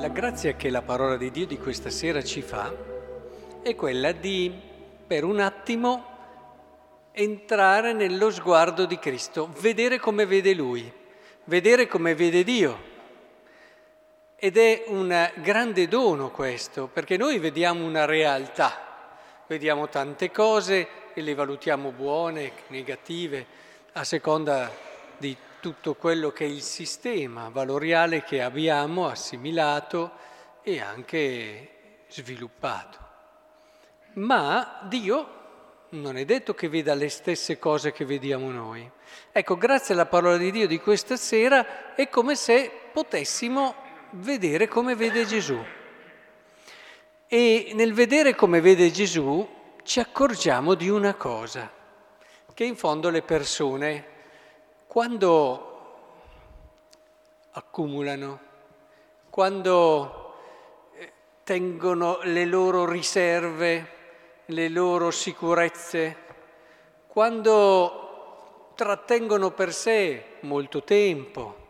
La grazia che la parola di Dio di questa sera ci fa è quella di, per un attimo, entrare nello sguardo di Cristo, vedere come vede Lui, vedere come vede Dio. Ed è un grande dono questo, perché noi vediamo una realtà, vediamo tante cose e le valutiamo buone, negative, a seconda di tutto quello che è il sistema valoriale che abbiamo assimilato e anche sviluppato. Ma Dio non è detto che veda le stesse cose che vediamo noi. Ecco, grazie alla parola di Dio di questa sera è come se potessimo vedere come vede Gesù. E nel vedere come vede Gesù ci accorgiamo di una cosa, che in fondo le persone, quando accumulano, quando tengono le loro riserve, le loro sicurezze, quando trattengono per sé molto tempo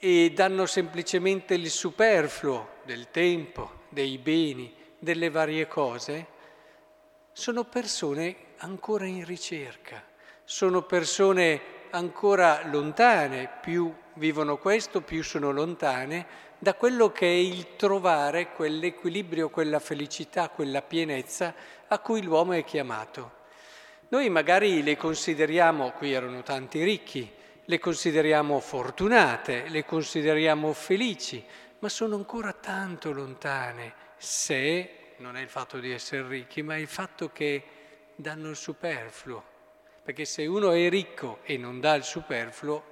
e danno semplicemente il superfluo del tempo, dei beni, delle varie cose, sono persone ancora in ricerca, sono persone ancora lontane, più vivono questo, più sono lontane da quello che è il trovare quell'equilibrio, quella felicità, quella pienezza a cui l'uomo è chiamato. Noi magari le consideriamo, qui erano tanti ricchi, le consideriamo fortunate, le consideriamo felici, ma sono ancora tanto lontane, se non è il fatto di essere ricchi, ma è il fatto che danno il superfluo. Perché se uno è ricco e non dà il superfluo,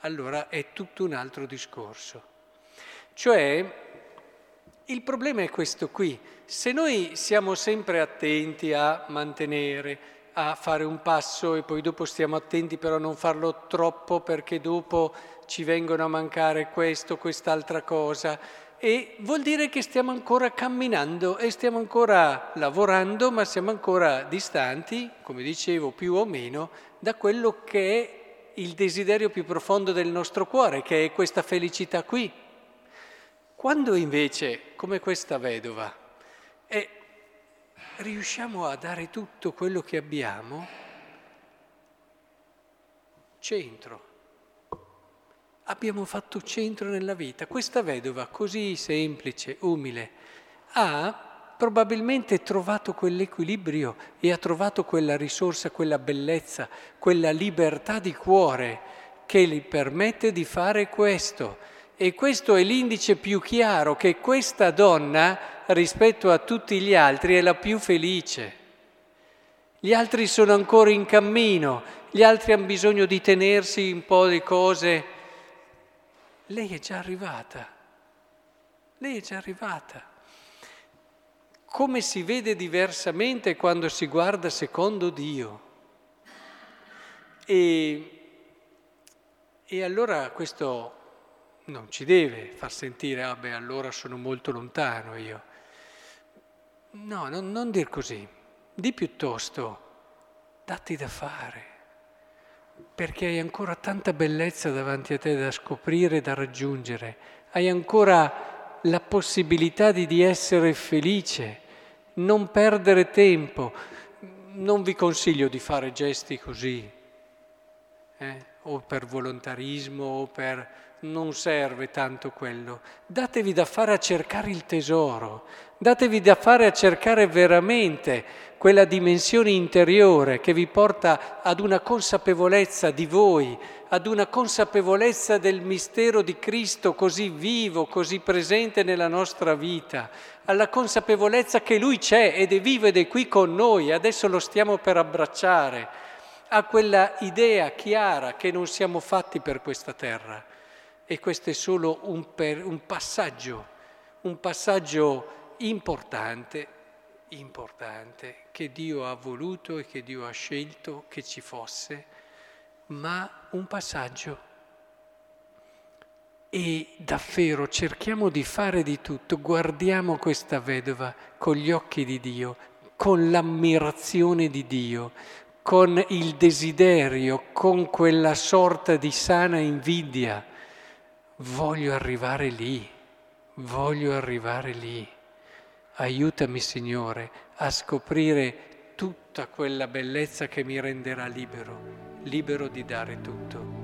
allora è tutto un altro discorso. Cioè, il problema è questo qui. Se noi siamo sempre attenti a mantenere, a fare un passo e poi dopo stiamo attenti però a non farlo troppo perché dopo ci vengono a mancare questo, quest'altra cosa, e vuol dire che stiamo ancora camminando e stiamo ancora lavorando, ma siamo ancora distanti, come dicevo, più o meno, da quello che è il desiderio più profondo del nostro cuore, che è questa felicità qui. Quando invece, come questa vedova, riusciamo a dare tutto quello che abbiamo, centro. Abbiamo fatto centro nella vita. Questa vedova, così semplice, umile, ha probabilmente trovato quell'equilibrio e ha trovato quella risorsa, quella bellezza, quella libertà di cuore che gli permette di fare questo. E questo è l'indice più chiaro, che questa donna, rispetto a tutti gli altri, è la più felice. Gli altri sono ancora in cammino, gli altri hanno bisogno di tenersi un po' di cose. Lei è già arrivata, lei è già arrivata. Come si vede diversamente quando si guarda secondo Dio? E allora questo non ci deve far sentire, ah beh, allora sono molto lontano io. No, non dir così. Di piuttosto, datti da fare. Perché hai ancora tanta bellezza davanti a te da scoprire, da raggiungere. Hai ancora la possibilità di essere felice, non perdere tempo. Non vi consiglio di fare gesti così, o per volontarismo, o per... Non serve tanto quello. Datevi da fare a cercare il tesoro, datevi da fare a cercare veramente quella dimensione interiore che vi porta ad una consapevolezza di voi, ad una consapevolezza del mistero di Cristo così vivo, così presente nella nostra vita, alla consapevolezza che Lui c'è ed è vivo ed è qui con noi, adesso lo stiamo per abbracciare, a quella idea chiara che non siamo fatti per questa terra. E questo è solo un passaggio importante, che Dio ha voluto e che Dio ha scelto che ci fosse, ma un passaggio. E davvero cerchiamo di fare di tutto, guardiamo questa vedova con gli occhi di Dio, con l'ammirazione di Dio, con il desiderio, con quella sorta di sana invidia. Voglio arrivare lì, voglio arrivare lì, aiutami Signore a scoprire tutta quella bellezza che mi renderà libero, libero di dare tutto.